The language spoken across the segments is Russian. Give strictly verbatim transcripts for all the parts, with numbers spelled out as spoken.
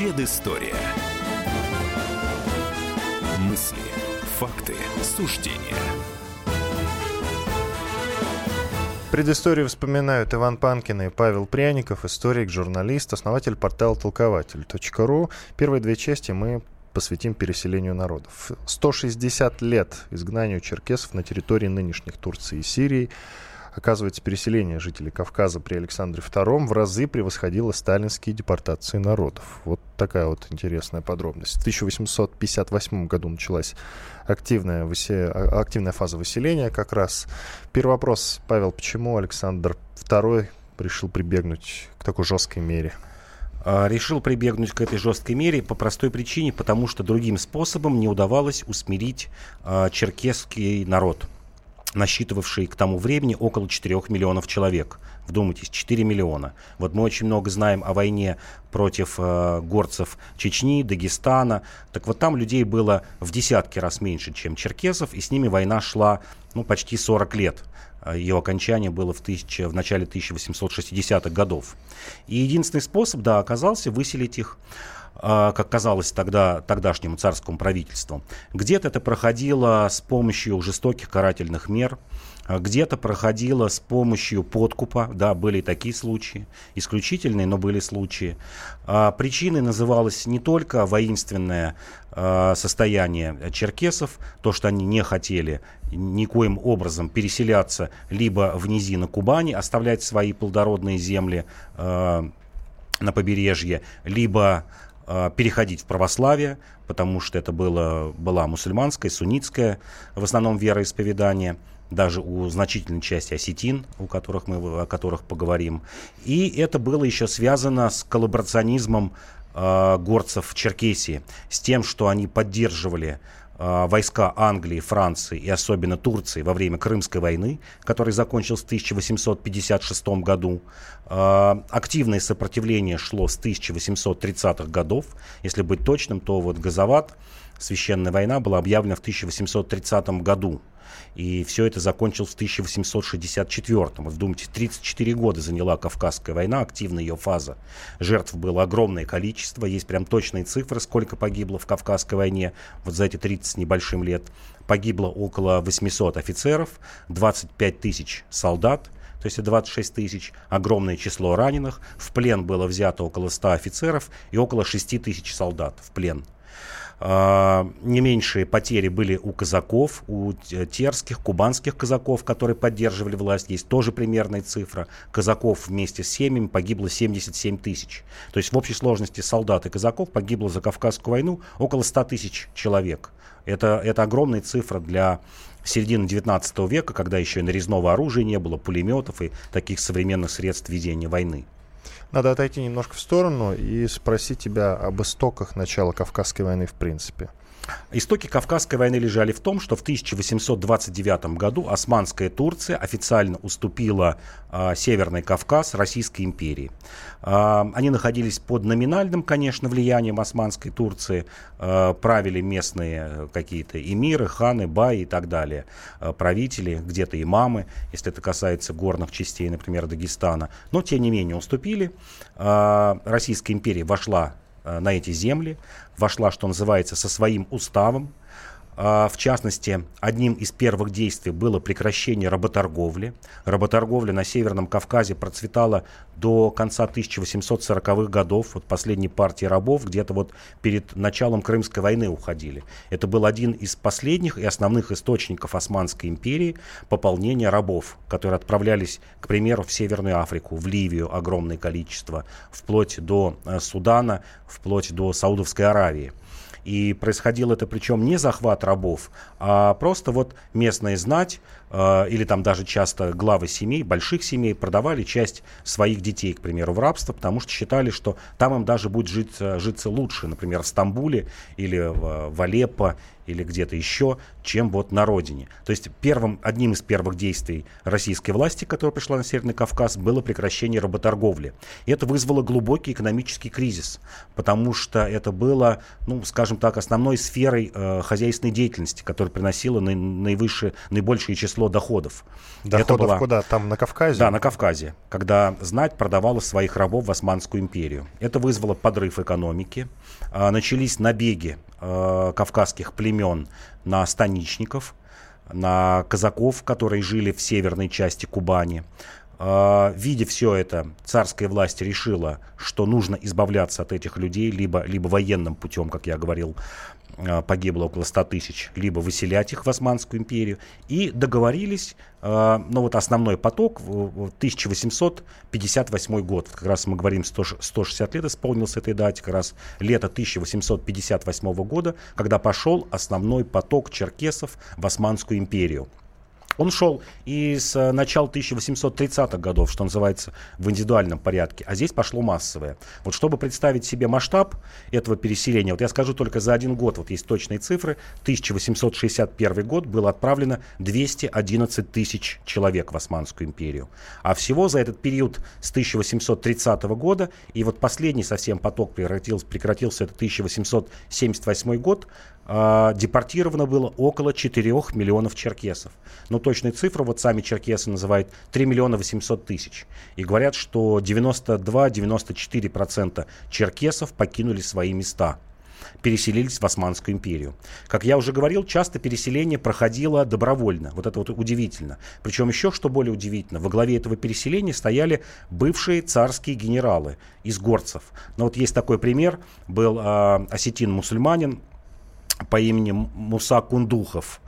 Предыстория. Мысли, факты, суждения. Предысторию вспоминают Иван Панкин и Павел Пряников, историк, журналист, основатель портала Толкователь.ру. Первые две части мы посвятим переселению народов. сто шестьдесят лет изгнанию черкесов на территории нынешних Турции и Сирии. Оказывается, переселение жителей Кавказа при Александре втором в разы превосходило сталинские депортации народов. Вот такая вот интересная подробность. В тысяча восемьсот пятьдесят восьмом году началась активная, высе... активная фаза выселения как раз. Первый вопрос, Павел, почему Александр второй решил прибегнуть к такой жесткой мере? Решил прибегнуть к этой жесткой мере по простой причине, потому что другим способом не удавалось усмирить а, черкесский народ, насчитывавший к тому времени около четырех миллионов человек. Вдумайтесь, четыре миллиона. Вот мы очень много знаем о войне против э, горцев Чечни, Дагестана. Так вот там людей было в десятки раз меньше, чем черкесов, и с ними война шла ну, почти сорок лет. Ее окончание было в, тысяча, в начале тысяча восемьсот шестидесятых годов. И единственный способ, да, оказался выселить их, как казалось тогда, тогдашнему царскому правительству. Где-то это проходило с помощью жестоких карательных мер, где-то проходило с помощью подкупа, да, были и такие случаи, исключительные, но были случаи. Причиной называлось не только воинственное состояние черкесов, то, что они не хотели никоим образом переселяться либо в низины Кубани, оставлять свои плодородные земли на побережье, либо переходить в православие, потому что это было, была мусульманская, суннитская в основном вероисповедание, даже у значительной части осетин, у которых мы, о которых поговорим. И это было еще связано с коллаборационизмом э, горцев в Черкесии, с тем, что они поддерживали э, войска Англии, Франции и особенно Турции во время Крымской войны, которая закончилась в тысяча восемьсот пятьдесят шестом году. Активное сопротивление шло с тысяча восемьсот тридцатых годов. Если быть точным, то вот Газават, священная война, была объявлена в тысяча восемьсот тридцатом году. И все это закончилось в тысяча восемьсот шестьдесят четвёртом. Вот вдумайтесь, тридцать четыре года заняла Кавказская война, активная ее фаза. Жертв было огромное количество. Есть прям точные цифры, сколько погибло в Кавказской войне. Вот за эти тридцать с небольшим лет погибло около восьмисот офицеров, двадцать пять тысяч солдат. То есть двадцать шесть тысяч, огромное число раненых. В плен было взято около ста офицеров и около шести тысяч солдат в плен. Не меньшие потери были у казаков, у терских, кубанских казаков, которые поддерживали власть. Есть тоже примерная цифра. Казаков вместе с семьями погибло семьдесят семь тысяч. То есть в общей сложности солдат и казаков погибло за Кавказскую войну около ста тысяч человек. Это, это огромная цифра для середины девятнадцатого века, когда еще и нарезного оружия не было, пулеметов и таких современных средств ведения войны. Надо отойти немножко в сторону и спросить тебя об истоках начала Кавказской войны в принципе. Истоки Кавказской войны лежали в том, что в тысяча восемьсот двадцать девятом году Османская Турция официально уступила э, Северный Кавказ Российской империи. Э, они находились под номинальным, конечно, влиянием Османской Турции. Э, правили местные какие-то эмиры, ханы, баи и так далее. Э, правители, где-то имамы, если это касается горных частей, например, Дагестана. Но, тем не менее, уступили. Э, Российская империя вошла на эти земли, вошла, что называется, со своим уставом. В частности, одним из первых действий было прекращение работорговли. Работорговля на Северном Кавказе процветала до конца тысяча восемьсот сороковых годов. Вот последние партии рабов где-то вот перед началом Крымской войны уходили. Это был один из последних и основных источников Османской империи пополнения рабов, которые отправлялись, к примеру, в Северную Африку, в Ливию огромное количество, вплоть до Судана, вплоть до Саудовской Аравии. И происходило это, причем не захват рабов, а просто вот местная знать э, или там даже часто главы семей, больших семей, продавали часть своих детей, к примеру, в рабство, потому что считали, что там им даже будет жить, житься лучше, например, в Стамбуле или в, в Алеппо или где-то еще, чем вот на родине. То есть первым, одним из первых действий российской власти, которая пришла на Северный Кавказ, было прекращение работорговли. И это вызвало глубокий экономический кризис, потому что это было, ну, скажем так, основной сферой э, хозяйственной деятельности, которая приносила на, наивысшее, наибольшее число доходов. Доходов это была, куда? Там на Кавказе? Да, на Кавказе, когда знать продавала своих рабов в Османскую империю. Это вызвало подрыв экономики, э, начались набеги э, кавказских племен на станичников, на казаков, которые жили в северной части Кубани. Видя все это, царская власть решила, что нужно избавляться от этих людей либо, либо военным путем, как я говорил, погибло около ста тысяч, либо выселять их в Османскую империю. И договорились, но ну вот основной поток, тысяча восемьсот пятьдесят восьмой год, как раз мы говорим, сто шестьдесят лет исполнилось этой дате, как раз лето тысяча восемьсот пятьдесят восьмого года, когда пошел основной поток черкесов в Османскую империю. Он шел и с начала тысяча восемьсот тридцатых годов, что называется, в индивидуальном порядке, а здесь пошло массовое. Вот чтобы представить себе масштаб этого переселения, вот я скажу только за один год, вот есть точные цифры, тысяча восемьсот шестьдесят первый год было отправлено двести одиннадцать тысяч человек в Османскую империю. А всего за этот период с тысяча восемьсот тридцатого года, и вот последний совсем поток прекратился, прекратился это тысяча восемьсот семьдесят восьмой год, э, депортировано было около четырёх миллионов черкесов. Но точную цифру, вот сами черкесы называют три миллиона восемьсот тысяч. И говорят, что девяносто два — девяносто четыре процента черкесов покинули свои места, переселились в Османскую империю. Как я уже говорил, часто переселение проходило добровольно. Вот это вот удивительно. Причем еще, что более удивительно, во главе этого переселения стояли бывшие царские генералы из горцев. Но вот есть такой пример. Был э, осетин-мусульманин по имени Муса Кундухов.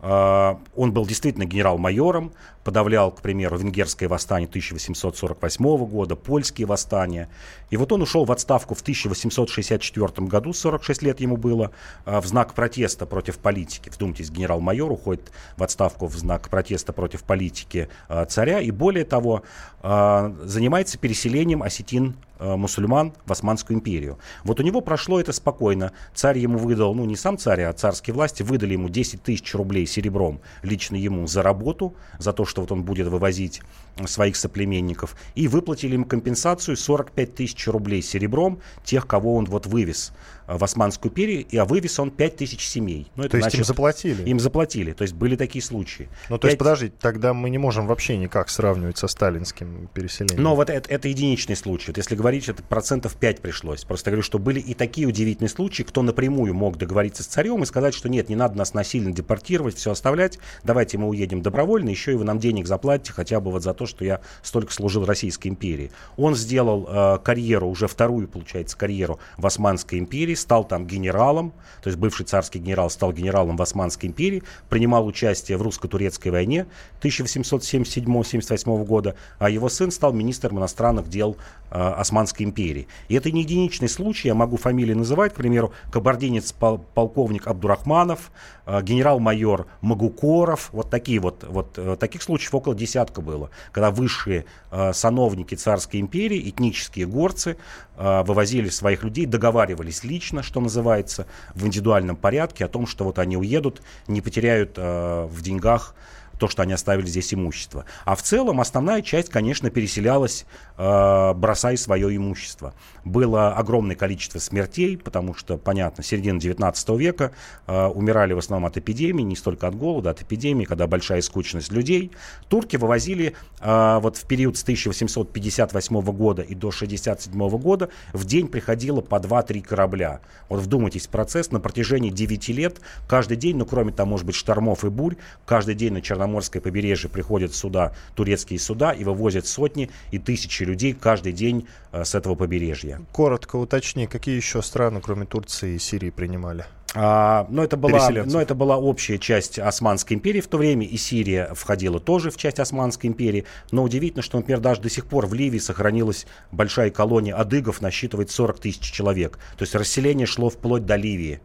Он был действительно генерал-майором, подавлял, к примеру, венгерское восстание тысяча восемьсот сорок восьмого года, польские восстания. И вот он ушел в отставку в тысяча восемьсот шестьдесят четвёртом году, сорок шесть лет ему было, в знак протеста против политики. Вдумайтесь, генерал-майор уходит в отставку в знак протеста против политики царя. И более того, занимается переселением осетин мусульман в Османскую империю. Вот у него прошло это спокойно. Царь ему выдал, ну не сам царь, а царские власти выдали ему десять тысяч рублей серебром лично ему за работу, за то, что вот он будет вывозить своих соплеменников, и выплатили им компенсацию сорок пять тысяч рублей серебром тех, кого он вот вывез в Османскую империю, и вывез он пять тысяч семей. Ну, это, то есть значит, им заплатили? Им заплатили, то есть были такие случаи. Ну, то есть, пять... подождите, тогда мы не можем вообще никак сравнивать со сталинским переселением. Но вот это, это единичный случай. Вот если говорить, это процентов пять пришлось. Просто я говорю, что были и такие удивительные случаи, кто напрямую мог договориться с царем и сказать, что нет, не надо нас насильно депортировать, все оставлять, давайте мы уедем добровольно, еще и вы нам денег заплатите хотя бы вот за то, что я столько служил Российской империи. Он сделал э, карьеру, уже вторую, получается, карьеру в Османской империи, стал там генералом, то есть бывший царский генерал стал генералом в Османской империи, принимал участие в русско-турецкой войне тысяча восемьсот семьдесят седьмого — семьдесят восьмого года, а его сын стал министром иностранных дел э, Османской империи. И это не единичный случай, я могу фамилии называть, к примеру, кабардинец пол- полковник Абдурахманов, э, генерал-майор Магуков, вот такие вот, вот э, таких случаев около десятка было, когда высшие э, сановники царской империи, этнические горцы, э, вывозили своих людей, договаривались лично, что называется, в индивидуальном порядке о том, что вот они уедут, не потеряют э, в деньгах то, что они оставили здесь имущество. А в целом основная часть, конечно, переселялась, э, бросая свое имущество. Было огромное количество смертей, потому что, понятно, середина девятнадцатого века э, умирали в основном от эпидемии, не столько от голода, от эпидемии, когда большая скучность людей. Турки вывозили э, вот в период с тысяча восемьсот пятьдесят восьмого года и до тысяча девятьсот шестьдесят седьмого года в день приходило по два-три корабля. Вот вдумайтесь в процесс на протяжении девяти лет, каждый день, ну кроме там, может быть, штормов и бурь, каждый день на Черноморье Морское побережье приходят суда, турецкие суда, и вывозят сотни и тысячи людей каждый день э, с этого побережья. Коротко уточни, какие еще страны, кроме Турции и Сирии, принимали? А, но, это была, но это была общая часть Османской империи в то время, и Сирия входила тоже в часть Османской империи, но удивительно, что, например, даже до сих пор в Ливии сохранилась большая колония адыгов, насчитывает сорок тысяч человек, то есть расселение шло вплоть до Ливии.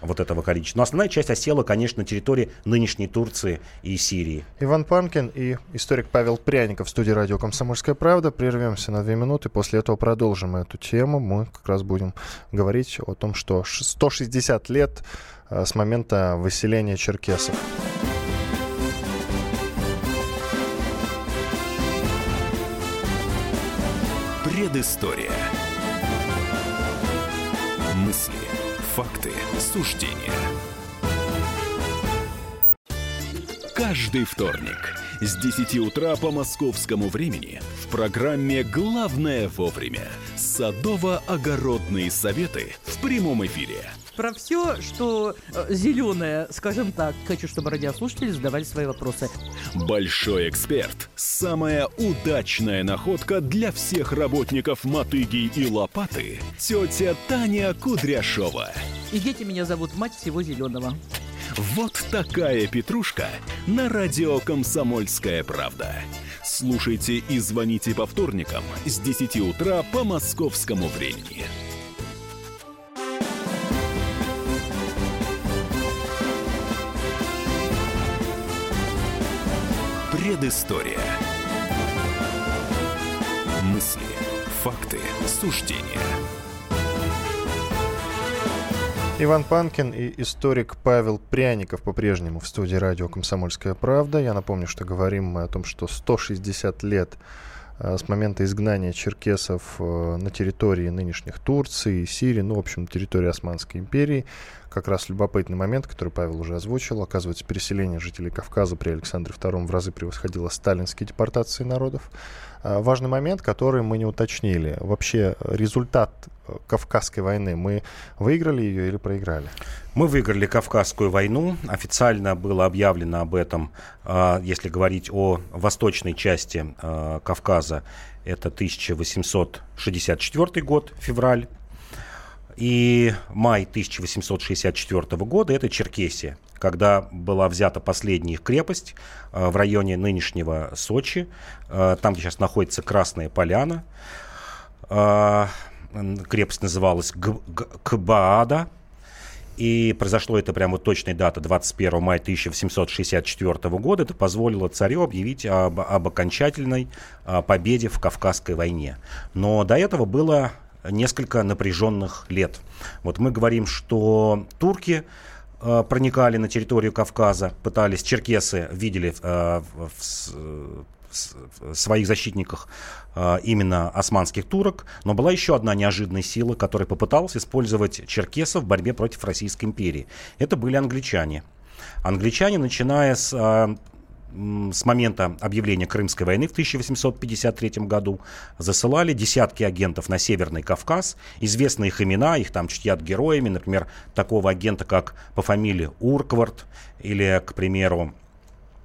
вот этого количества. Но основная часть осела, конечно, на территории нынешней Турции и Сирии. Иван Панкин и историк Павел Пряников в студии радио «Комсомольская правда». Прервемся на две минуты, после этого продолжим эту тему. Мы как раз будем говорить о том, что сто шестьдесят лет с момента выселения черкесов. Предыстория. Мысли, факты, суждения. Каждый вторник с десяти утра по московскому времени в программе «Главное вовремя» садово-огородные советы в прямом эфире. Про все, что зеленое, скажем так. Хочу, чтобы радиослушатели задавали свои вопросы. Большой эксперт. Самая удачная находка для всех работников мотыги и лопаты. Тетя Таня Кудряшова. И дети меня зовут мать всего зеленого. Вот такая петрушка на радио «Комсомольская правда». Слушайте и звоните по вторникам с десяти утра по московскому времени. Предыстория. Мысли, факты, суждения. Иван Панкин и историк Павел Пряников по-прежнему в студии радио «Комсомольская правда». Я напомню, что говорим мы о том, что сто шестьдесят лет с момента изгнания черкесов на территории нынешних Турции, Сирии, ну, в общем, на территории Османской империи. Как раз любопытный момент, который Павел уже озвучил. Оказывается, переселение жителей Кавказа при Александре втором в разы превосходило сталинские депортации народов. Важный момент, который мы не уточнили. Вообще, результат Кавказской войны. Мы выиграли ее или проиграли? Мы выиграли Кавказскую войну. Официально было объявлено об этом, если говорить о восточной части Кавказа. Это тысяча восемьсот шестьдесят четвёртый год, февраль. И май тысяча восемьсот шестьдесят четвёртого года — это Черкесия, когда была взята последняя их крепость в районе нынешнего Сочи, там, где сейчас находится Красная Поляна. Крепость называлась Кбаада. И произошло это прямо вот точной дата, двадцать первого мая тысяча восемьсот шестьдесят четвёртого года. Это позволило царю объявить об, об окончательной победе в Кавказской войне. Но до этого было несколько напряженных лет. Вот мы говорим, что турки э, проникали на территорию Кавказа, пытались, черкесы видели э, в... в своих защитниках именно османских турок, но была еще одна неожиданная сила, которая попыталась использовать черкесов в борьбе против Российской империи. Это были англичане. Англичане, начиная с, с момента объявления Крымской войны в тысяча восемьсот пятьдесят третьем году, засылали десятки агентов на Северный Кавказ. Известны их имена, их там чтят героями, например, такого агента, как по фамилии Уркварт, или, к примеру,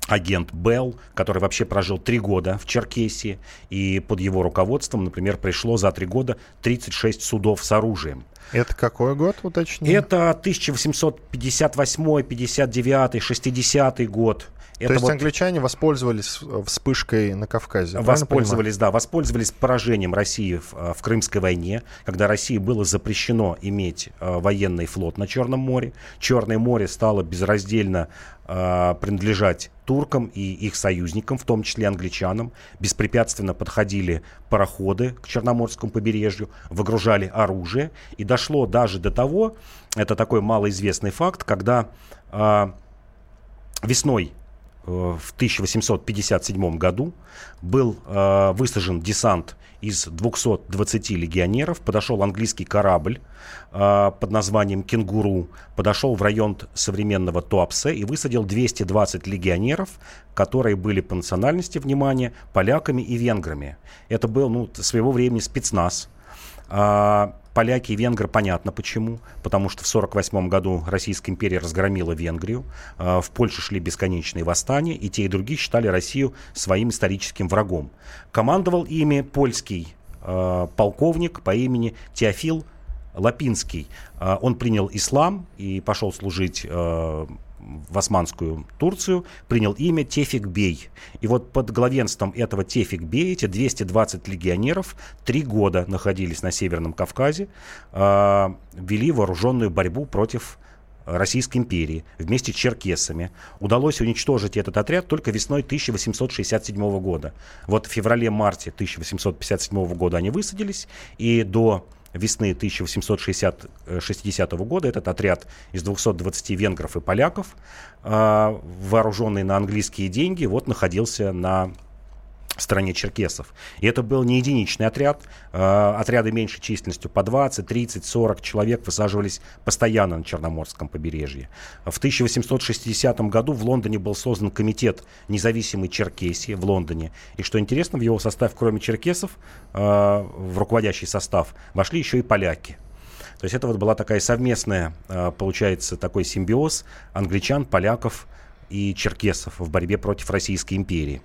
агент Белл, который вообще прожил три года в Черкесии, и под его руководством, например, пришло за три года тридцать шесть судов с оружием. Это какой год, уточни? Это тысяча восемьсот пятьдесят восьмой, пятьдесят девятый, шестидесятый год. Это То есть вот... англичане воспользовались вспышкой на Кавказе? Воспользовались, да, воспользовались поражением России в, в Крымской войне, когда России было запрещено иметь э, военный флот на Черном море. Черное море стало безраздельно э, принадлежать туркам и их союзникам, в том числе англичанам. Беспрепятственно подходили пароходы к Черноморскому побережью, выгружали оружие. И дошло даже до того, это такой малоизвестный факт, когда э, весной в тысяча восемьсот пятьдесят седьмом году был э, высажен десант из двухсот двадцати легионеров, подошел английский корабль э, под названием «Кенгуру», подошел в район современного Туапсе и высадил двести двадцать легионеров, которые были по национальности, внимание, поляками и венграми. Это был, ну, своего времени спецназ. А поляки и венгры, понятно почему, потому что в сорок восьмом году Российская империя разгромила Венгрию, в Польше шли бесконечные восстания, и те и другие считали Россию своим историческим врагом. Командовал ими польский э, полковник по имени Теофил Лапинский. Э, он принял ислам и пошел служить э, в Османскую Турцию, принял имя Тефик-Бей. И вот под главенством этого Тефик-Бея эти двести двадцать легионеров три года находились на Северном Кавказе, э, вели вооруженную борьбу против Российской империи вместе с черкесами. Удалось уничтожить этот отряд только весной тысяча восемьсот шестьдесят седьмого года. Вот в феврале-марте тысяча восемьсот пятьдесят седьмого года они высадились, и до весны тысяча восемьсот шестидесятого года этот отряд из двухсот двадцати венгров и поляков, вооруженный на английские деньги, вот находился на в стране черкесов. И это был не единичный отряд. Отряды меньшей численностью по двадцать, тридцать, сорок человек высаживались постоянно на Черноморском побережье. В тысяча восемьсот шестидесятом году в Лондоне был создан комитет независимой Черкесии в Лондоне. И что интересно, в его состав, кроме черкесов, в руководящий состав вошли еще и поляки. То есть это вот была такая совместная, получается, такой симбиоз англичан, поляков и черкесов в борьбе против Российской империи.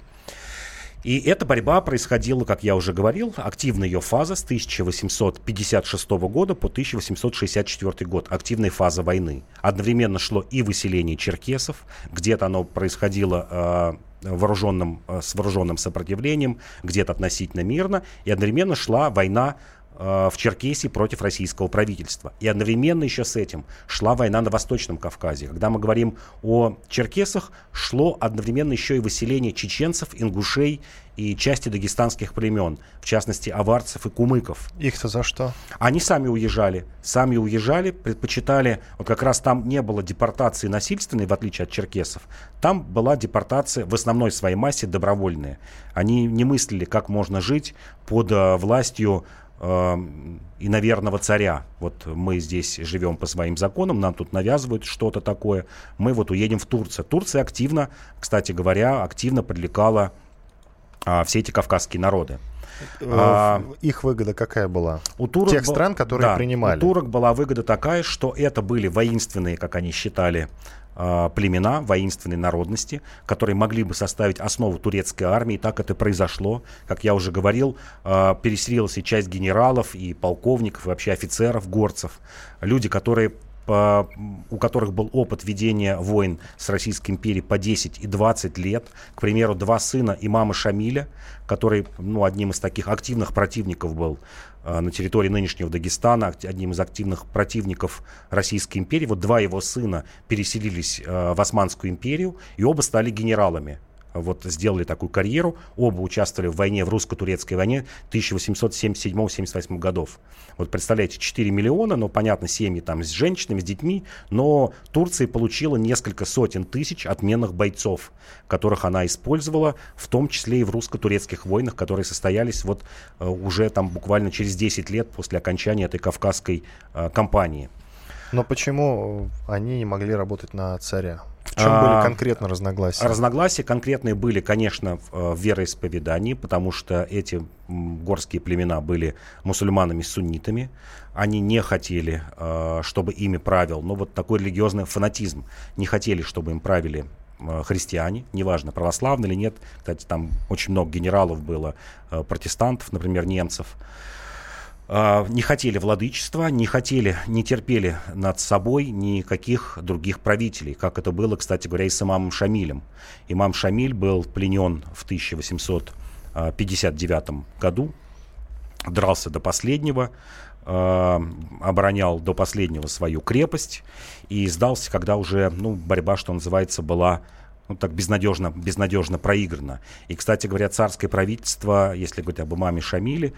И эта борьба происходила, как я уже говорил, активная ее фаза с тысяча восемьсот пятьдесят шестого года по тысяча восемьсот шестьдесят четвёртый год, активная фаза войны. Одновременно шло и выселение черкесов, где-то оно происходило э, вооруженным, э, с вооруженным сопротивлением, где-то относительно мирно, и одновременно шла война в Черкесии против российского правительства. И одновременно еще с этим шла война на Восточном Кавказе. Когда мы говорим о черкесах, шло одновременно еще и выселение чеченцев, ингушей и части дагестанских племен, в частности аварцев и кумыков. Их-то за что? Они сами уезжали, сами уезжали, предпочитали, вот как раз там не было депортации насильственной, в отличие от черкесов, там была депортация в основной своей массе добровольная. Они не мыслили, как можно жить под властью иноверного царя. Вот мы здесь живем по своим законам, нам тут навязывают что-то такое, мы вот уедем в Турцию. Турция активно, кстати говоря, активно привлекала а, все эти кавказские народы. А, их выгода какая была? У турок тех был, стран, которые да, принимали. У турок была выгода такая, что это были воинственные, как они считали, племена воинственной народности, которые могли бы составить основу турецкой армии. Так это произошло. Как я уже говорил, переселилась и часть генералов, и полковников, и вообще офицеров, горцев. Люди, которые, у которых был опыт ведения войн с Российской империей по десять и двадцать лет. К примеру, два сына имама Шамиля, который, ну, одним из таких активных противников был на территории нынешнего Дагестана, одним из активных противников Российской империи. Вот два его сына переселились э, в Османскую империю, и оба стали генералами. Вот сделали такую карьеру. Оба участвовали в войне, в русско-турецкой войне тысяча восемьсот семьдесят седьмого — семьдесят восьмого годов. Вот представляете, четыре миллиона, ну, понятно, семьи там с женщинами, с детьми, но Турция получила несколько сотен тысяч отменных бойцов, которых она использовала, в том числе и в русско-турецких войнах, которые состоялись вот уже там буквально через десять лет после окончания этой кавказской э, кампании. Но почему они не могли работать на царя? В чем а, были конкретно разногласия? Разногласия конкретные были, конечно, в, в вероисповедании, потому что эти горские племена были мусульманами-суннитами. Они не хотели, чтобы ими правил, но вот такой религиозный фанатизм. Не хотели, чтобы им правили христиане, неважно, православные или нет. Кстати, там очень много генералов было, протестантов, например, немцев. Не хотели владычества, не хотели, не терпели над собой никаких других правителей, как это было, кстати говоря, и с имамом Шамилем. Имам Шамиль был пленен в тысяча восемьсот пятьдесят девятом году, дрался до последнего, оборонял до последнего свою крепость и сдался, когда уже, ну, борьба, что называется, была, ну, так безнадежно, безнадежно проиграна. И, кстати говоря, царское правительство, если говорить об имаме Шамиле,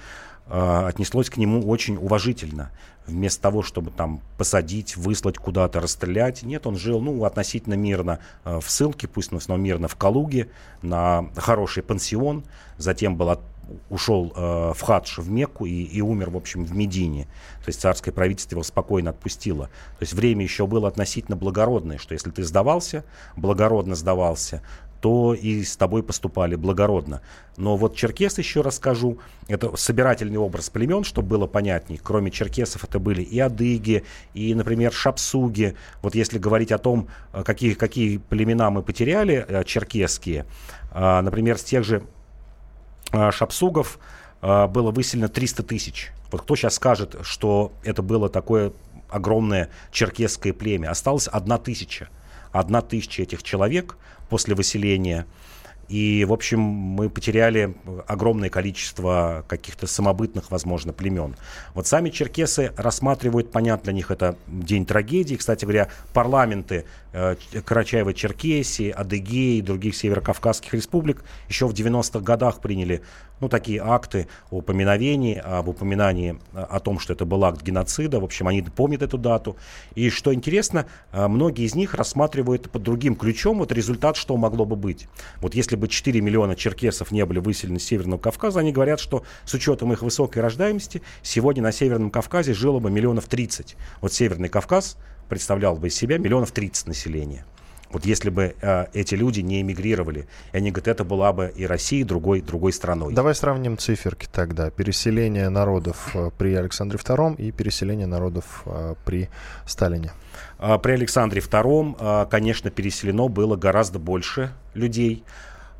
отнеслось к нему очень уважительно. Вместо того, чтобы там посадить, выслать куда-то, расстрелять. Нет, он жил, ну, относительно мирно в ссылке, пусть, но мирно в Калуге, на хороший пансион. Затем был от... ушел э, в хадж в Мекку и, и умер, в общем, в Медине. То есть царское правительство его спокойно отпустило. То есть время еще было относительно благородное, что если ты сдавался, благородно сдавался, то и с тобой поступали благородно. Но вот черкес, еще раз скажу, это собирательный образ племен, чтобы было понятней. Кроме черкесов это были и адыги, и, например, шапсуги. Вот если говорить о том, какие, какие племена мы потеряли черкесские, например, с тех же шапсугов было выселено триста тысяч. Вот кто сейчас скажет, что это было такое огромное черкесское племя? Осталось одна тысяча. Одна тысяча этих человек после выселения. И, в общем, мы потеряли огромное количество каких-то самобытных, возможно, племен. Вот сами черкесы рассматривают, понятно, для них это день трагедии. Кстати говоря, парламенты э, Карачаево-Черкесии, Адыгеи и других северокавказских республик еще в девяностых годах приняли ну, такие акты о упоминовении, об упоминании о том, что это был акт геноцида. В общем, они помнят эту дату. И, что интересно, многие из них рассматривают под другим ключом вот результат, что могло бы быть. Вот если бы четыре миллиона черкесов не были выселены с Северного Кавказа, они говорят, что с учетом их высокой рождаемости сегодня на Северном Кавказе жило бы миллионов тридцать. Вот Северный Кавказ представлял бы из себя миллионов тридцать населения. Вот если бы э, эти люди не эмигрировали, они говорят, это была бы и Россия, и другой, другой страной. Давай сравним циферки тогда. Переселение народов э, при Александре втором и переселение народов э, при Сталине. Э, при Александре втором, э, конечно, переселено было гораздо больше людей.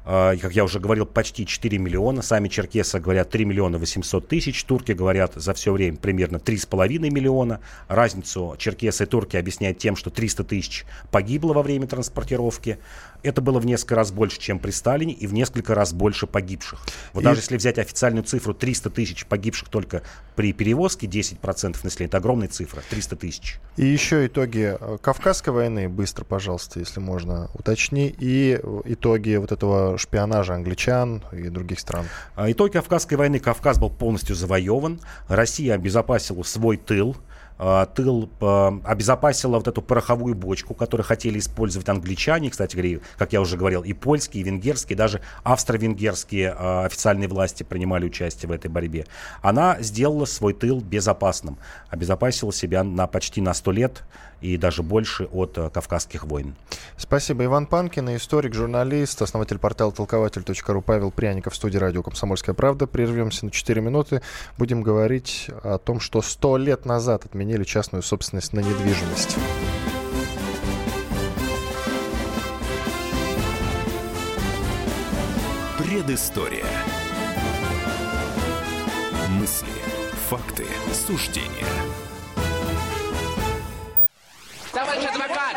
Э, как я уже говорил, почти четыре миллиона. Сами черкесы говорят три миллиона восемьсот тысяч. Турки говорят за все время примерно три с половиной миллиона. Разницу черкесы и турки объясняют тем, что триста тысяч погибло во время транспортировки. Это было в несколько раз больше, чем при Сталине, и в несколько раз больше погибших. Вот и... даже если взять официальную цифру триста тысяч погибших только при перевозке, десять процентов населения, это огромная цифра, триста тысяч. И еще итоги Кавказской войны, быстро, пожалуйста, если можно, уточни, и итоги вот этого шпионажа англичан и других стран. Итоги Кавказской войны. Кавказ был полностью завоеван, Россия обезопасила свой тыл, тыл обезопасила вот эту пороховую бочку, которую хотели использовать англичане, кстати, как я уже говорил, и польские, и венгерские, даже австро-венгерские официальные власти принимали участие в этой борьбе. Она сделала свой тыл безопасным, обезопасила себя на почти на сто лет и даже больше от Кавказских войн. Спасибо. Иван Панкин, историк, журналист, основатель портала толкователь точка ру, Павел Пряников в студии радио «Комсомольская правда». Прервемся на четыре минуты. Будем говорить о том, что сто лет назад отменили частную собственность на недвижимость. Предыстория. Мысли, факты, суждения. Товарищ адвокат!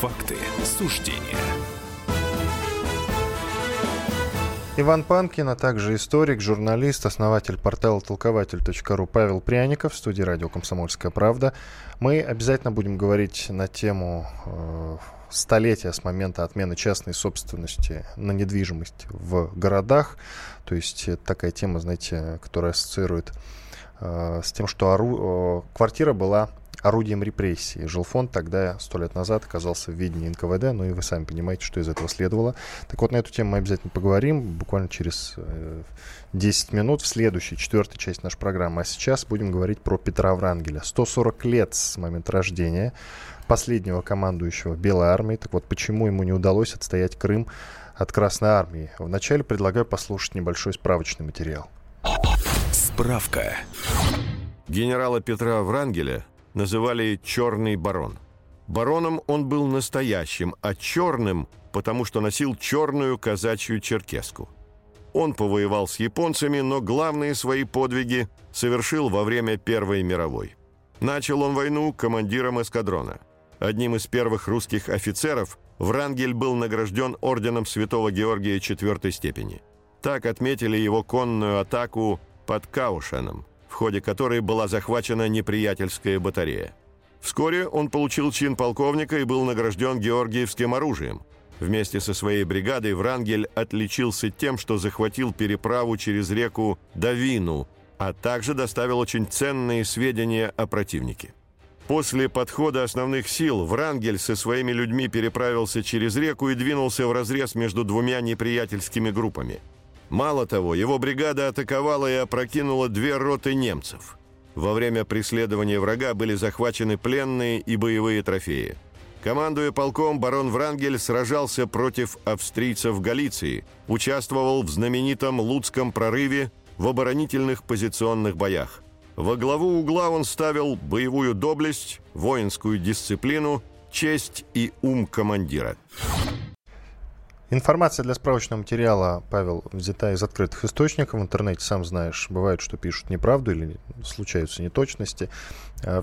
факты, суждения. Иван Панкин, а также историк, журналист, основатель портала толкователь точка ру Павел Пряников в студии радио «Комсомольская правда». Мы обязательно будем говорить на тему э, столетия с момента отмены частной собственности на недвижимость в городах. То есть это такая тема, знаете, которая ассоциирует э, с тем, что ору... э, квартира была орудием репрессии. Жилфонд тогда, сто лет назад, оказался в ведении эн ка вэ дэ, ну и вы сами понимаете, что из этого следовало. Так вот, на эту тему мы обязательно поговорим буквально через десять минут в следующей, четвертой части нашей программы. А сейчас будем говорить про Петра Врангеля. сто сорок лет с момента рождения последнего командующего Белой армией. Так вот, почему ему не удалось отстоять Крым от Красной армии? Вначале предлагаю послушать небольшой справочный материал. Справка. Генерала Петра Врангеля называли «черный барон». Бароном он был настоящим, а черным – потому что носил черную казачью черкеску. Он повоевал с японцами, но главные свои подвиги совершил во время Первой мировой. Начал он войну командиром эскадрона. Одним из первых русских офицеров Врангель был награжден орденом Святого Георгия четвертой степени. Так отметили его конную атаку под Каушеном, в ходе которой была захвачена неприятельская батарея. Вскоре он получил чин полковника и был награжден георгиевским оружием. Вместе со своей бригадой Врангель отличился тем, что захватил переправу через реку Давину, а также доставил очень ценные сведения о противнике. После подхода основных сил Врангель со своими людьми переправился через реку и двинулся вразрез между двумя неприятельскими группами. Мало того, его бригада атаковала и опрокинула две роты немцев. Во время преследования врага были захвачены пленные и боевые трофеи. Командуя полком, барон Врангель сражался против австрийцев Галиции, участвовал в знаменитом Луцком прорыве в оборонительных позиционных боях. Во главу угла он ставил боевую доблесть, воинскую дисциплину, честь и ум командира. Информация для справочного материала, Павел, взята из открытых источников. В интернете, сам знаешь, бывает, что пишут неправду или случаются неточности.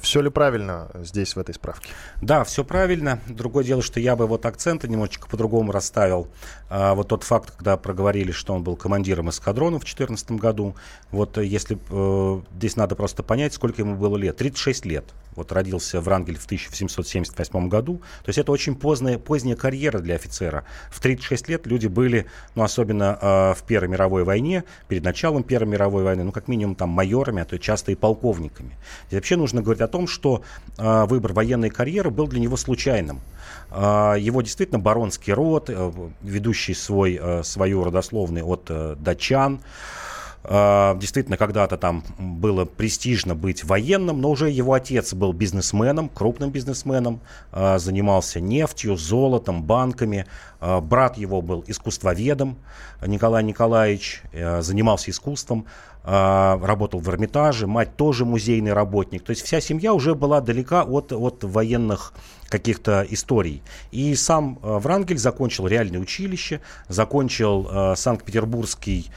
Все ли правильно здесь, в этой справке? Да, все правильно. Другое дело, что я бы вот акценты немножечко по-другому расставил. А вот тот факт, когда проговорили, что он был командиром эскадрона в две тысячи четырнадцатом году, вот если э, здесь надо просто понять, сколько ему было лет. тридцать шесть лет. Вот родился Врангель в тысяча семьсот семьдесят восьмом году. То есть это очень поздняя, поздняя карьера для офицера. В тридцать шесть лет люди были, ну особенно э, в Первой мировой войне, перед началом Первой мировой войны, ну как минимум там майорами, а то часто и полковниками. И вообще нужно говорить о том, что э, выбор военной карьеры был для него случайным. Э, его действительно баронский род, э, ведущий свой, э, свою родословную от э, датчан. Действительно, когда-то там было престижно быть военным, но уже его отец был бизнесменом, крупным бизнесменом, занимался нефтью, золотом, банками. Брат его был искусствоведом, Николай Николаевич, занимался искусством, работал в Эрмитаже, мать тоже музейный работник. То есть вся семья уже была далека от, от военных каких-то историй. И сам Врангель закончил реальное училище, закончил Санкт-Петербургский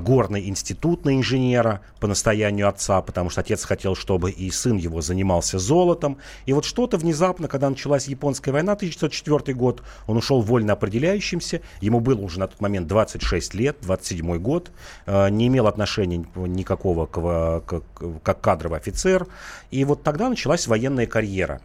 горный институт на инженера по настоянию отца, потому что отец хотел, чтобы и сын его занимался золотом. И вот что-то внезапно, когда началась Японская война, тысяча девятьсот четвёртый год, он ушел вольно определяющимся, ему было уже на тот момент двадцать шесть лет, двадцать седьмой год, не имел отношения никакого как кадровый офицер. И вот тогда началась военная карьера.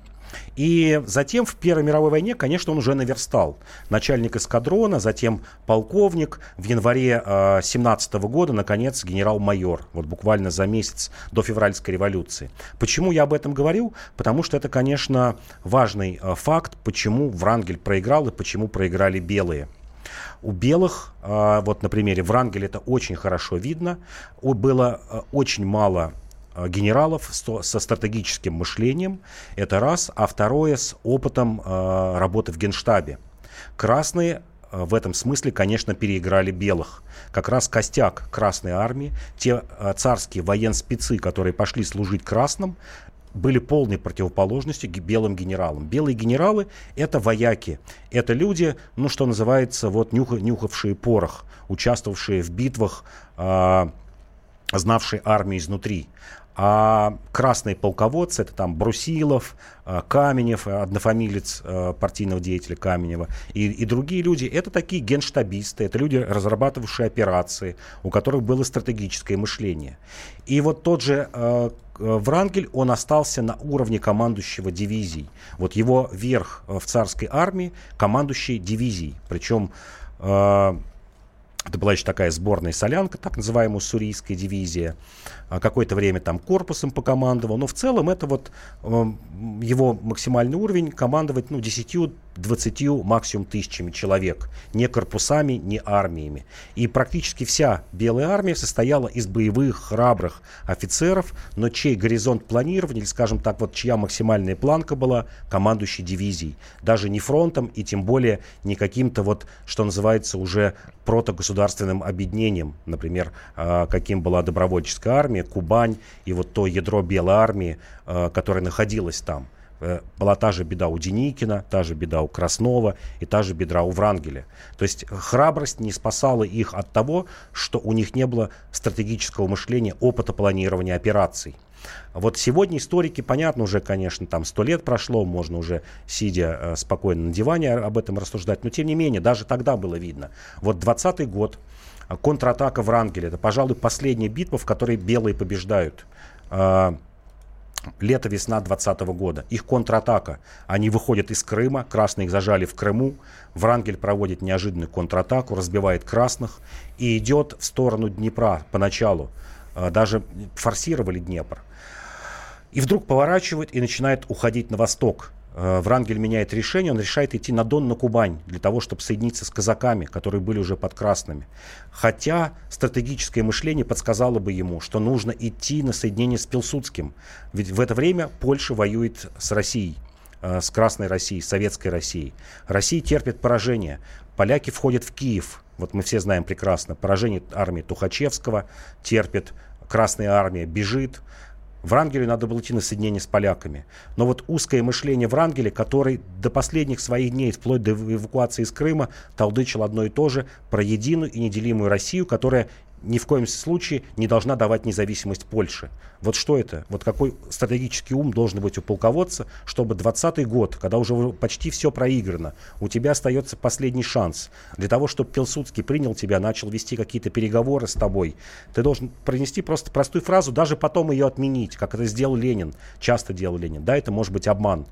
И затем в Первой мировой войне, конечно, он уже наверстал. Начальник эскадрона, затем полковник. В январе тысяча девятьсот семнадцатого года, наконец, генерал-майор. Вот буквально за месяц до февральской революции. Почему я об этом говорю? Потому что это, конечно, важный факт, почему Врангель проиграл и почему проиграли белые. У белых, вот на примере Врангеля это очень хорошо видно, было очень мало генералов со стратегическим мышлением, это раз, а второе с опытом э, работы в Генштабе. Красные в этом смысле, конечно, переиграли белых. Как раз костяк Красной Армии, те э, царские военспецы, которые пошли служить красным, были полной противоположностью белым генералам. Белые генералы — это вояки, это люди, ну что называется, вот нюха, нюхавшие порох, участвовавшие в битвах, э, знавшие армию изнутри. А красные полководцы, это там Брусилов, Каменев, однофамилец партийного деятеля Каменева, и, и другие люди, это такие генштабисты, это люди, разрабатывавшие операции, у которых было стратегическое мышление. И вот тот же э, Врангель, он остался на уровне командующего дивизий. Вот его верх в царской армии — командующий дивизий, причем... Э, Это была еще такая сборная солянка, так называемая уссурийская дивизия. Какое-то время там корпусом покомандовал. Но в целом это вот его максимальный уровень командовать ну, десятью-двадцатью максимум тысячами человек. Не корпусами, не армиями. И практически вся Белая армия состояла из боевых, храбрых офицеров, но чей горизонт планирования, или, скажем так, вот чья максимальная планка была командующей дивизией. Даже не фронтом и тем более не каким-то вот, что называется, уже протогосударственным государственным объединением, например, каким была добровольческая армия, Кубань и вот то ядро Белой армии, которое находилось там. Была та же беда у Деникина, та же беда у Краснова и та же беда у Врангеля. То есть храбрость не спасала их от того, что у них не было стратегического мышления, опыта планирования операций. Вот сегодня историки, понятно, уже, конечно, там сто лет прошло, можно уже, сидя спокойно на диване, об этом рассуждать, но тем не менее, даже тогда было видно. Вот двадцатый год, контратака Врангеля, это, пожалуй, последняя битва, в которой белые побеждают. Лето-весна двадцатого года. Их контратака. Они выходят из Крыма, красные их зажали в Крыму. Врангель проводит неожиданную контратаку, разбивает красных и идет в сторону Днепра поначалу. Даже форсировали Днепр. И вдруг поворачивает и начинает уходить на восток. Врангель меняет решение, он решает идти на Дон, на Кубань, для того, чтобы соединиться с казаками, которые были уже под красными. Хотя стратегическое мышление подсказало бы ему, что нужно идти на соединение с Пилсудским. Ведь в это время Польша воюет с Россией. с Красной Россией, с Советской Россией. Россия терпит поражение. Поляки входят в Киев. Вот мы все знаем прекрасно. Поражение армии Тухачевского терпит. Красная Армия бежит. Врангелю надо было идти на соединение с поляками. Но вот узкое мышление Врангеля, который до последних своих дней, вплоть до эвакуации из Крыма, толдычил одно и то же про единую и неделимую Россию, которая ни в коем случае не должна давать независимость Польше. Вот что это? Вот какой стратегический ум должен быть у полководца, чтобы двадцатый год, когда уже почти все проиграно, у тебя остается последний шанс. Для того, чтобы Пилсудский принял тебя, начал вести какие-то переговоры с тобой, ты должен пронести просто простую фразу, даже потом ее отменить, как это сделал Ленин. Часто делал Ленин. Да, это может быть обман.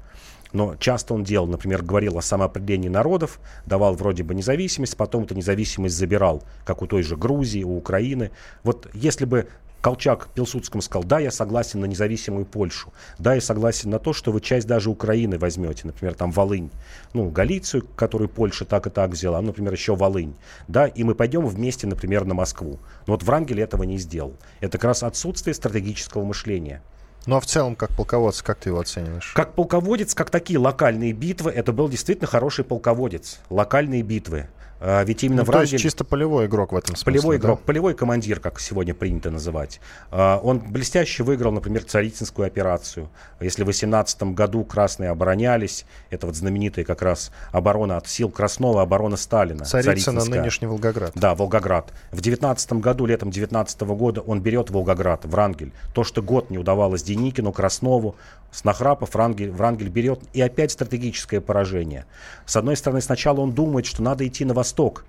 Но часто он делал, например, говорил о самоопределении народов, давал вроде бы независимость, потом эту независимость забирал, как у той же Грузии, у Украины. Вот если бы Колчак Пилсудскому сказал: да, я согласен на независимую Польшу, да, я согласен на то, что вы часть даже Украины возьмете, например, там Волынь, ну, Галицию, которую Польша так и так взяла, например, еще Волынь, да, и мы пойдем вместе, например, на Москву. Но вот Врангель этого не сделал. Это как раз отсутствие стратегического мышления. Ну а в целом, как полководец, как ты его оцениваешь? Как полководец, как такие локальные битвы, это был действительно хороший полководец. Локальные битвы. А, ведь именно ну, Врангель... То есть чисто полевой игрок в этом смысле. Полевой да? игрок, полевой командир, как сегодня принято называть. А, он блестяще выиграл, например, Царицынскую операцию. Если в восемнадцатом году красные оборонялись, это вот знаменитая как раз оборона от сил Краснова, оборона Сталина. Царицына, нынешний Волгоград. Да, Волгоград. В девятнадцатом году, летом девятнадцатого года он берет Волгоград, Врангель. То, что год не удавалось Деникину, Краснову, с нахрапов Врангель, Врангель берет, и опять стратегическое поражение. С одной стороны, сначала он думает, что надо идти на восток.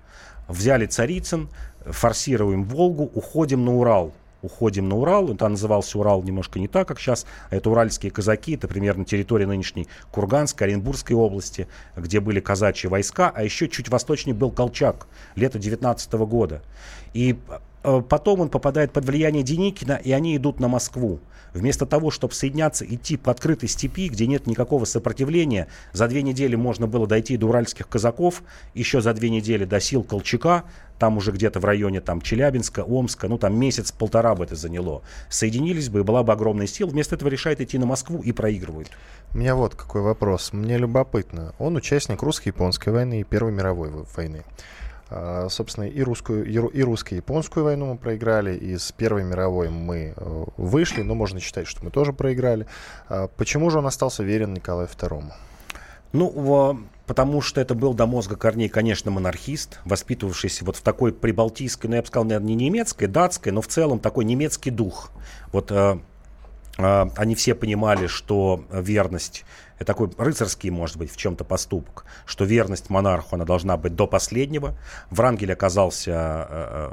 Взяли Царицын, форсируем Волгу, уходим на Урал. Уходим на Урал, это назывался Урал немножко не так, как сейчас, это уральские казаки, это примерно территория нынешней Курганской, Оренбургской области, где были казачьи войска, а еще чуть восточнее был Колчак, лето девятнадцатого года. И потом он попадает под влияние Деникина, и они идут на Москву. Вместо того, чтобы соединяться, идти по открытой степи, где нет никакого сопротивления, за две недели можно было дойти до уральских казаков, еще за две недели до сил Колчака, там уже где-то в районе там, Челябинска, Омска, ну там месяц-полтора бы это заняло. Соединились бы, и была бы огромная сила. Вместо этого решает идти на Москву и проигрывают. У меня вот какой вопрос. Мне любопытно. Он участник русско-японской войны и Первой мировой войны. Uh, собственно, и русскую, и русско-японскую войну мы проиграли, и с Первой мировой мы uh, вышли, но можно считать, что мы тоже проиграли. Uh, почему же он остался верен Николаю второму? Ну, uh, потому что это был до мозга корней, конечно, монархист, воспитывавшийся вот в такой прибалтийской, ну, я бы сказал, наверное, не немецкой, датской, но в целом такой немецкий дух. Вот uh, uh, они все понимали, что верность... Это такой рыцарский, может быть, в чем-то поступок, что верность монарху, она должна быть до последнего. Врангель оказался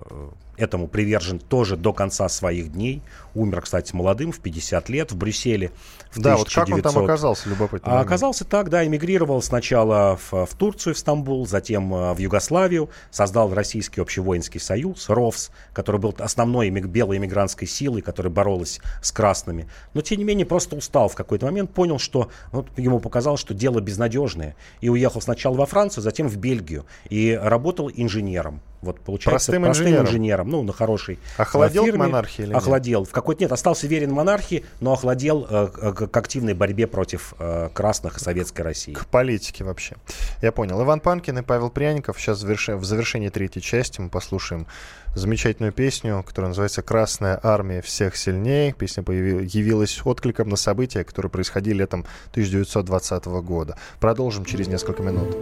этому привержен тоже до конца своих дней. Умер, кстати, молодым, в пятьдесят лет, в Брюсселе. В да, вот как он там оказался, любопытно. А оказался так, да, эмигрировал сначала в, в Турцию, в Стамбул, затем в Югославию, создал Российский общевоинский союз, РОВС, который был основной белой эмигрантской силой, которая боролась с красными. Но, тем не менее, просто устал в какой-то момент, понял, что... Вот, ему показалось, что дело безнадежное. И уехал сначала во Францию, затем в Бельгию. И работал инженером. Вот, получается, простым, простым инженером. инженером. Ну, на хорошей охладел фирме. Охладел монархии или охладел. Нет? В какой-то, нет, остался верен монархии, но охладел э, к, к активной борьбе против э, красных и советской России. К политике вообще. Я понял. Иван Панкин и Павел Пряников. Сейчас в, заверш... в завершении третьей части мы послушаем замечательную песню, которая называется «Красная армия всех сильнее». Песня появи... явилась откликом на события, которые происходили летом тысяча девятьсот двадцатого года. Продолжим через несколько минут.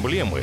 проблемы,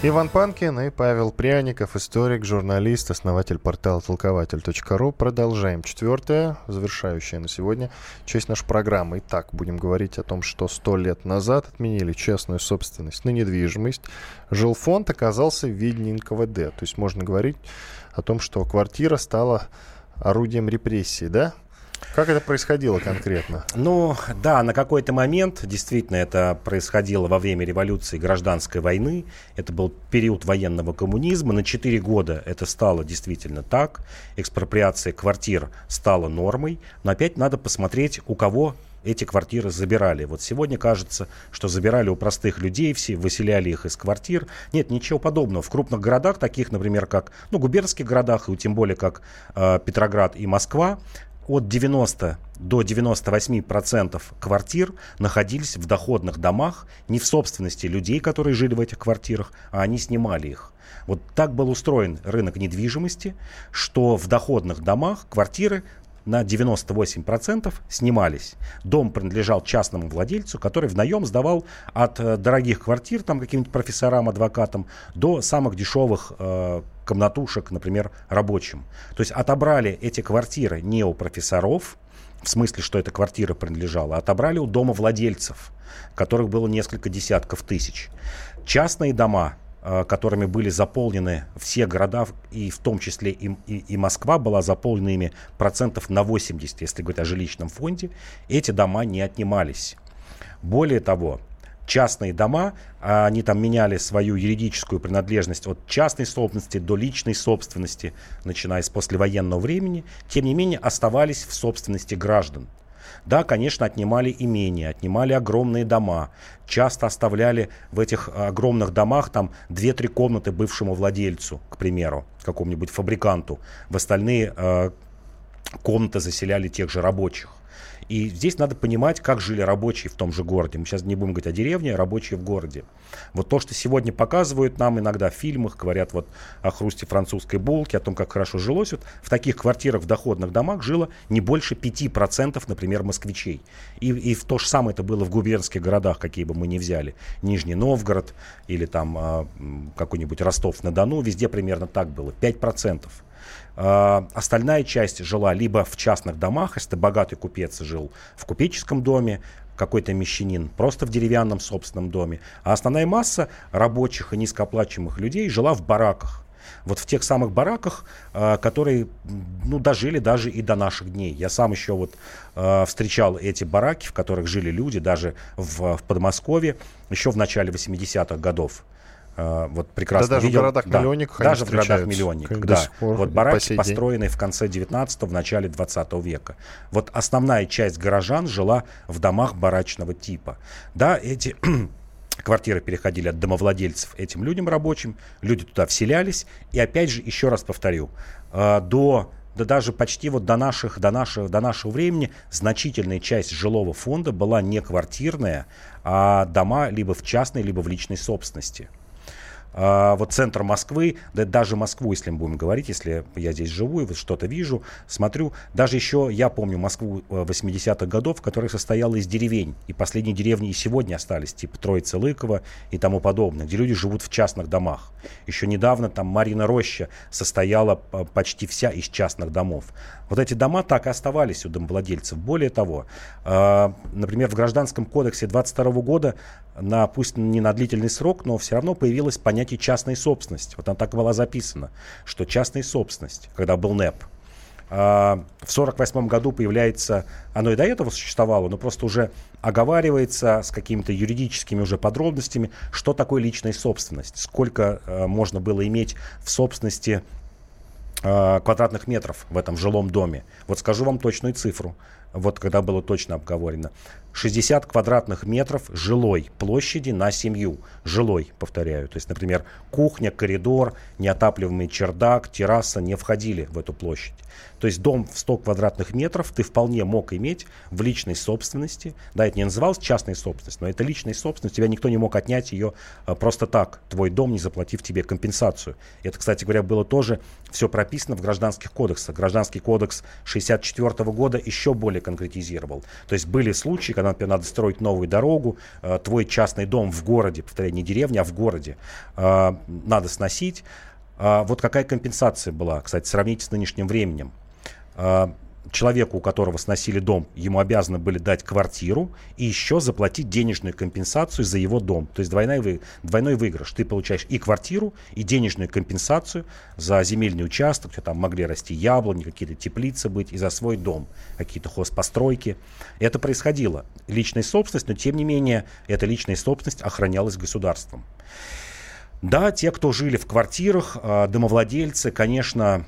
Иван Панкин и Павел Пряников, историк, журналист, основатель портала толкователь точка ру. Продолжаем четвертое, завершающее на сегодня часть нашей программы. Итак, будем говорить о том, что сто лет назад отменили частную собственность на недвижимость. Жилфонд оказался в виде эн ка вэ дэ. То есть можно говорить о том, что квартира стала орудием репрессии, да? Как это происходило конкретно? Ну, да, на какой-то момент действительно это происходило во время революции, гражданской войны. Это был период военного коммунизма. На четыре года это стало действительно так. Экспроприация квартир стала нормой. Но опять надо посмотреть, у кого эти квартиры забирали. Вот сегодня кажется, что забирали у простых людей все, выселяли их из квартир. Нет, ничего подобного. В крупных городах, таких, например, как, ну, губернских городах, и тем более как э, Петроград и Москва, от девяноста до девяноста восьми процентов квартир находились в доходных домах, не в собственности людей, которые жили в этих квартирах, а они снимали их. Вот так был устроен рынок недвижимости, что в доходных домах квартиры на девяносто восемь процентов снимались. Дом принадлежал частному владельцу, который в наем сдавал от дорогих квартир, там каким-нибудь профессорам, адвокатам, до самых дешевых э, комнатушек, например, рабочим. То есть отобрали эти квартиры не у профессоров, в смысле, что эта квартира принадлежала, а отобрали у домовладельцев, которых было несколько десятков тысяч. Частные дома, которыми были заполнены все города, и в том числе и, и, и Москва была заполнена ими процентов на восемьдесят, если говорить о жилищном фонде, эти дома не отнимались. Более того, частные дома, они там меняли свою юридическую принадлежность от частной собственности до личной собственности, начиная с послевоенного времени, тем не менее оставались в собственности граждан. Да, конечно, отнимали имения, отнимали огромные дома. Часто оставляли в этих огромных домах там две-три комнаты бывшему владельцу, к примеру, какому-нибудь фабриканту. В остальные э, комнаты заселяли тех же рабочих. И здесь надо понимать, как жили рабочие в том же городе. Мы сейчас не будем говорить о деревне, а рабочие в городе. Вот то, что сегодня показывают нам иногда в фильмах, говорят вот о хрусте французской булки, о том, как хорошо жилось. Вот в таких квартирах, в доходных домах жило не больше пяти процентов, например, москвичей. И, и то же самое это было в губернских городах, какие бы мы ни взяли. Нижний Новгород или там какой-нибудь Ростов-на-Дону, везде примерно так было, пять процентов. Остальная часть жила либо в частных домах, если богатый купец жил в купеческом доме, какой-то мещанин просто в деревянном собственном доме, а основная масса рабочих и низкооплачиваемых людей жила в бараках. Вот в тех самых бараках, которые, ну, дожили даже и до наших дней. Я сам еще вот встречал эти бараки, в которых жили люди, даже в Подмосковье, еще в начале восьмидесятых годов. Вот прекрасно да даже видел. в городах-миллионниках да, Даже в городах-миллионниках, да. Вот бараки, построенные в конце девятнадцатого, в начале двадцатого века. Вот основная часть горожан жила в домах барачного типа. Да, эти квартиры переходили от домовладельцев этим людям рабочим, люди туда вселялись. И опять же, еще раз повторю, до... да даже почти вот до, наших, до, нашего, до нашего времени значительная часть жилого фонда была не квартирная, а дома либо в частной, либо в личной собственности. Вот центр Москвы, да даже Москву, если мы будем говорить, если я здесь живу и вот что-то вижу, смотрю, даже еще я помню Москву восьмидесятых годов, которая состояла из деревень, и последние деревни и сегодня остались, типа Троицы-Лыково и тому подобное, где люди живут в частных домах. Еще недавно там Марина Роща состояла почти вся из частных домов. Вот эти дома так и оставались у домовладельцев. Более того, например, в Гражданском кодексе двадцать второго года, на, пусть не на длительный срок, но все равно появилось понятие частной собственности. Вот она так была записана, что частная собственность, когда был НЭП, в сорок восьмом году появляется, оно и до этого существовало, но просто уже оговаривается с какими-то юридическими уже подробностями, что такое личная собственность, сколько можно было иметь в собственности квадратных метров в этом жилом доме. Вот скажу вам точную цифру. вот когда было точно обговорено, шестьдесят квадратных метров жилой площади на семью. Жилой, повторяю. То есть, например, кухня, коридор, неотапливаемый чердак, терраса не входили в эту площадь. То есть дом в сто квадратных метров ты вполне мог иметь в личной собственности. Да, это не называлось частной собственностью, но это личная собственность. Тебя никто не мог отнять ее просто так, твой дом, не заплатив тебе компенсацию. Это, кстати говоря, было тоже все прописано в гражданских кодексах. Гражданский кодекс шестьдесят четвёртого года еще более конкретизировал. То есть были случаи, когда, например, надо строить новую дорогу, твой частный дом в городе, повторяю, не деревня, а в городе, надо сносить. Вот какая компенсация была, кстати, сравните с нынешним временем. Человеку, у которого сносили дом, ему обязаны были дать квартиру и еще заплатить денежную компенсацию за его дом. То есть двойной, вы, двойной выигрыш. Ты получаешь и квартиру, и денежную компенсацию за земельный участок, где там могли расти яблони, какие-то теплицы быть, и за свой дом, какие-то хозпостройки. Это происходило. Личная собственность, но тем не менее эта личная собственность охранялась государством. Да, те, кто жили в квартирах, домовладельцы, конечно,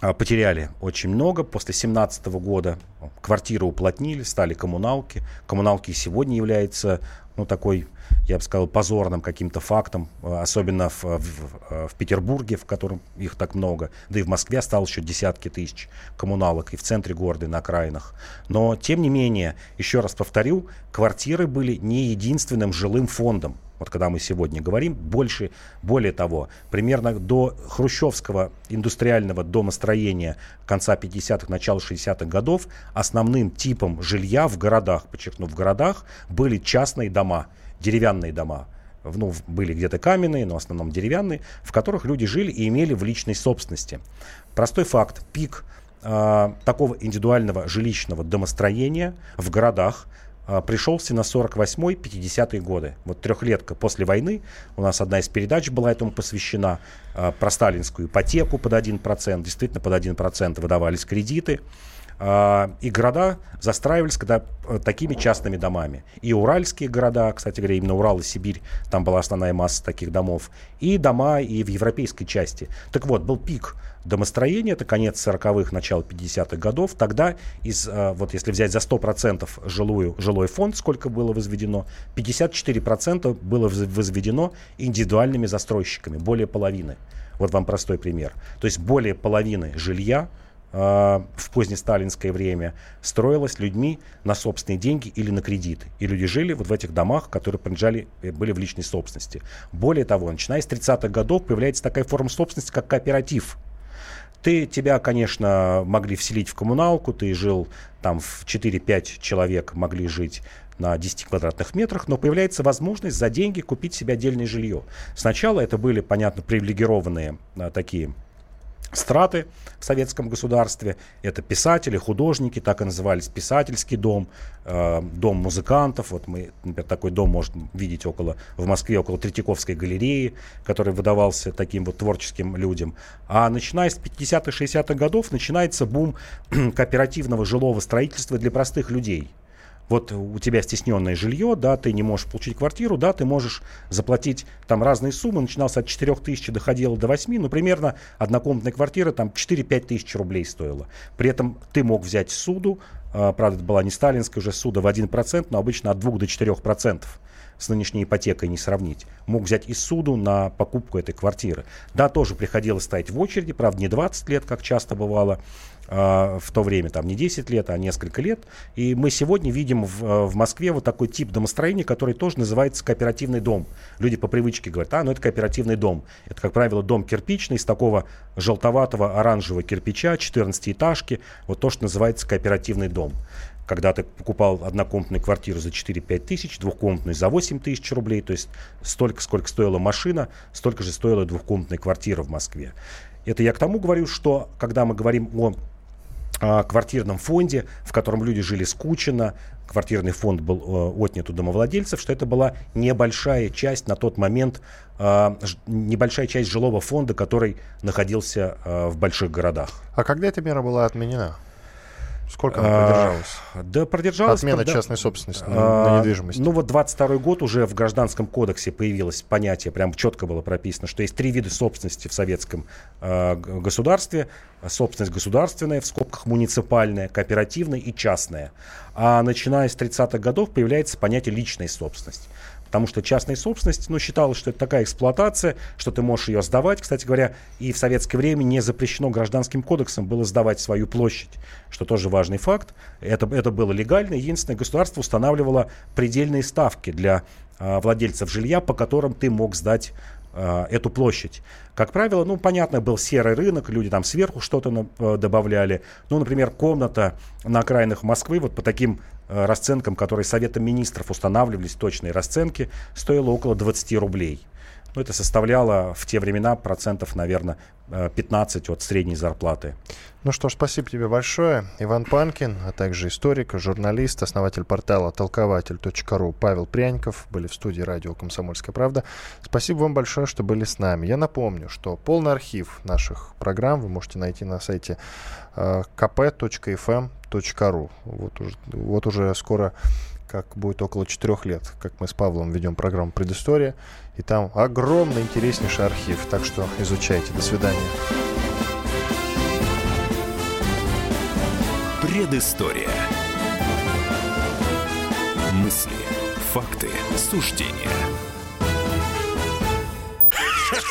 потеряли очень много. После семнадцатого года квартиры уплотнили, стали коммуналки. Коммуналки сегодня являются, ну, такой, я бы сказал, позорным каким-то фактом, особенно в, в, в Петербурге, в котором их так много, да и в Москве стало еще десятки тысяч коммуналок и в центре города, и на окраинах. Но, тем не менее, еще раз повторю, квартиры были не единственным жилым фондом. Вот когда мы сегодня говорим, больше, более того, примерно до хрущевского индустриального домостроения конца пятидесятых, начала шестидесятых годов основным типом жилья в городах, подчеркну, в городах, были частные дома, деревянные дома. Ну, были где-то каменные, но в основном деревянные, в которых люди жили и имели в личной собственности. Простой факт. Пик э, такого индивидуального жилищного домостроения в городах пришелся на сорок восьмой — пятидесятые годы. Вот трехлетка после войны. У нас одна из передач была этому посвящена. Про сталинскую ипотеку под один процент. Действительно, под один процент выдавались кредиты. И города застраивались когда такими частными домами. И уральские города, кстати говоря, именно Урал и Сибирь, там была основная масса таких домов. И дома и в европейской части. Так вот, был пик домостроения, это конец сороковых, начало пятидесятых годов. Тогда, из, вот если взять за сто процентов жилую, жилой фонд, сколько было возведено, пятьдесят четыре процента было возведено индивидуальными застройщиками, более половины. Вот вам простой пример. То есть более половины жилья в позднесталинское время строилось людьми на собственные деньги или на кредиты. И люди жили вот в этих домах, которые принадлежали, были в личной собственности. Более того, начиная с тридцатых годов появляется такая форма собственности, как кооператив. Ты, тебя, конечно, могли вселить в коммуналку, ты жил там в четыре-пять человек, могли жить на десяти квадратных метрах, но появляется возможность за деньги купить себе отдельное жилье. Сначала это были, понятно, привилегированные а, такие... страты в советском государстве, это писатели, художники, так и назывались писательский дом, э, дом музыкантов. Вот мы, например, такой дом можем видеть около, в Москве около Третьяковской галереи, который выдавался таким вот творческим людям. А начиная с пятидесятых-шестидесятых годов начинается бум кооперативного жилого строительства для простых людей. Вот у тебя стесненное жилье, да, ты не можешь получить квартиру, да, ты можешь заплатить там разные суммы, начинался от четырёх тысяч, доходило до восьми, ну, примерно однокомнатная квартира там четыре-пять тысяч рублей стоила. При этом ты мог взять суду, э, правда, это была не сталинская уже суда в один процент, но обычно от двух до четырёх процентов. С нынешней ипотекой не сравнить. Мог взять и суду на покупку этой квартиры. Да, тоже приходилось стоять в очереди, правда, не двадцать лет, как часто бывало э, в то время, там не десять лет, а несколько лет. И мы сегодня видим в, в Москве вот такой тип домостроения, который тоже называется кооперативный дом. Люди по привычке говорят, а, ну это кооперативный дом. Это, как правило, дом кирпичный, из такого желтоватого оранжевого кирпича, четырнадцатиэтажки, вот то, что называется кооперативный дом. Когда ты покупал однокомнатную квартиру за четыре-пять тысяч, двухкомнатную за восемь тысяч рублей, то есть столько, сколько стоила машина, столько же стоила двухкомнатная квартира в Москве. Это я к тому говорю, что когда мы говорим о, о квартирном фонде, в котором люди жили скучно, квартирный фонд был э, отнят у домовладельцев, что это была небольшая часть на тот момент, э, ж, небольшая часть жилого фонда, который находился э, в больших городах. А когда эта мера была отменена? Сколько она продержалась? А, да, продержалась. Отмена когда... частной собственности на, а, на недвижимость. Ну вот двадцать второй год уже в Гражданском кодексе появилось понятие, прям четко было прописано, что есть три вида собственности в советском э, государстве. Собственность государственная, в скобках муниципальная, кооперативная и частная. А начиная с тридцатых годов появляется понятие личной собственности. Потому что частная собственность, ну, считалось, что это такая эксплуатация, что ты можешь ее сдавать. Кстати говоря, и в советское время не запрещено Гражданским кодексом было сдавать свою площадь, что тоже важный факт. Это, это было легально. Единственное, государство устанавливало предельные ставки для а, владельцев жилья, по которым ты мог сдать а, эту площадь. Как правило, ну, понятно, был серый рынок, люди там сверху что-то на, добавляли. Ну, например, комната на окраинах Москвы, вот по таким расценкам, которые Советом Министров устанавливались, точные расценки, стоило около двадцать рублей. Ну, это составляло в те времена процентов, наверное, пятнадцать от средней зарплаты. Ну что ж, спасибо тебе большое. Иван Панкин, а также историк, журналист, основатель портала толкователь точка ру Павел Пряников были в студии радио «Комсомольская правда». Спасибо вам большое, что были с нами. Я напомню, что полный архив наших программ вы можете найти на сайте ка пэ точка эф эм точка ру. Вот уже, вот уже скоро, как будет около четырех лет, как мы с Павлом ведем программу «Предыстория», и там огромный интереснейший архив, так что изучайте. До свидания. Предыстория. Мысли, факты, суждения.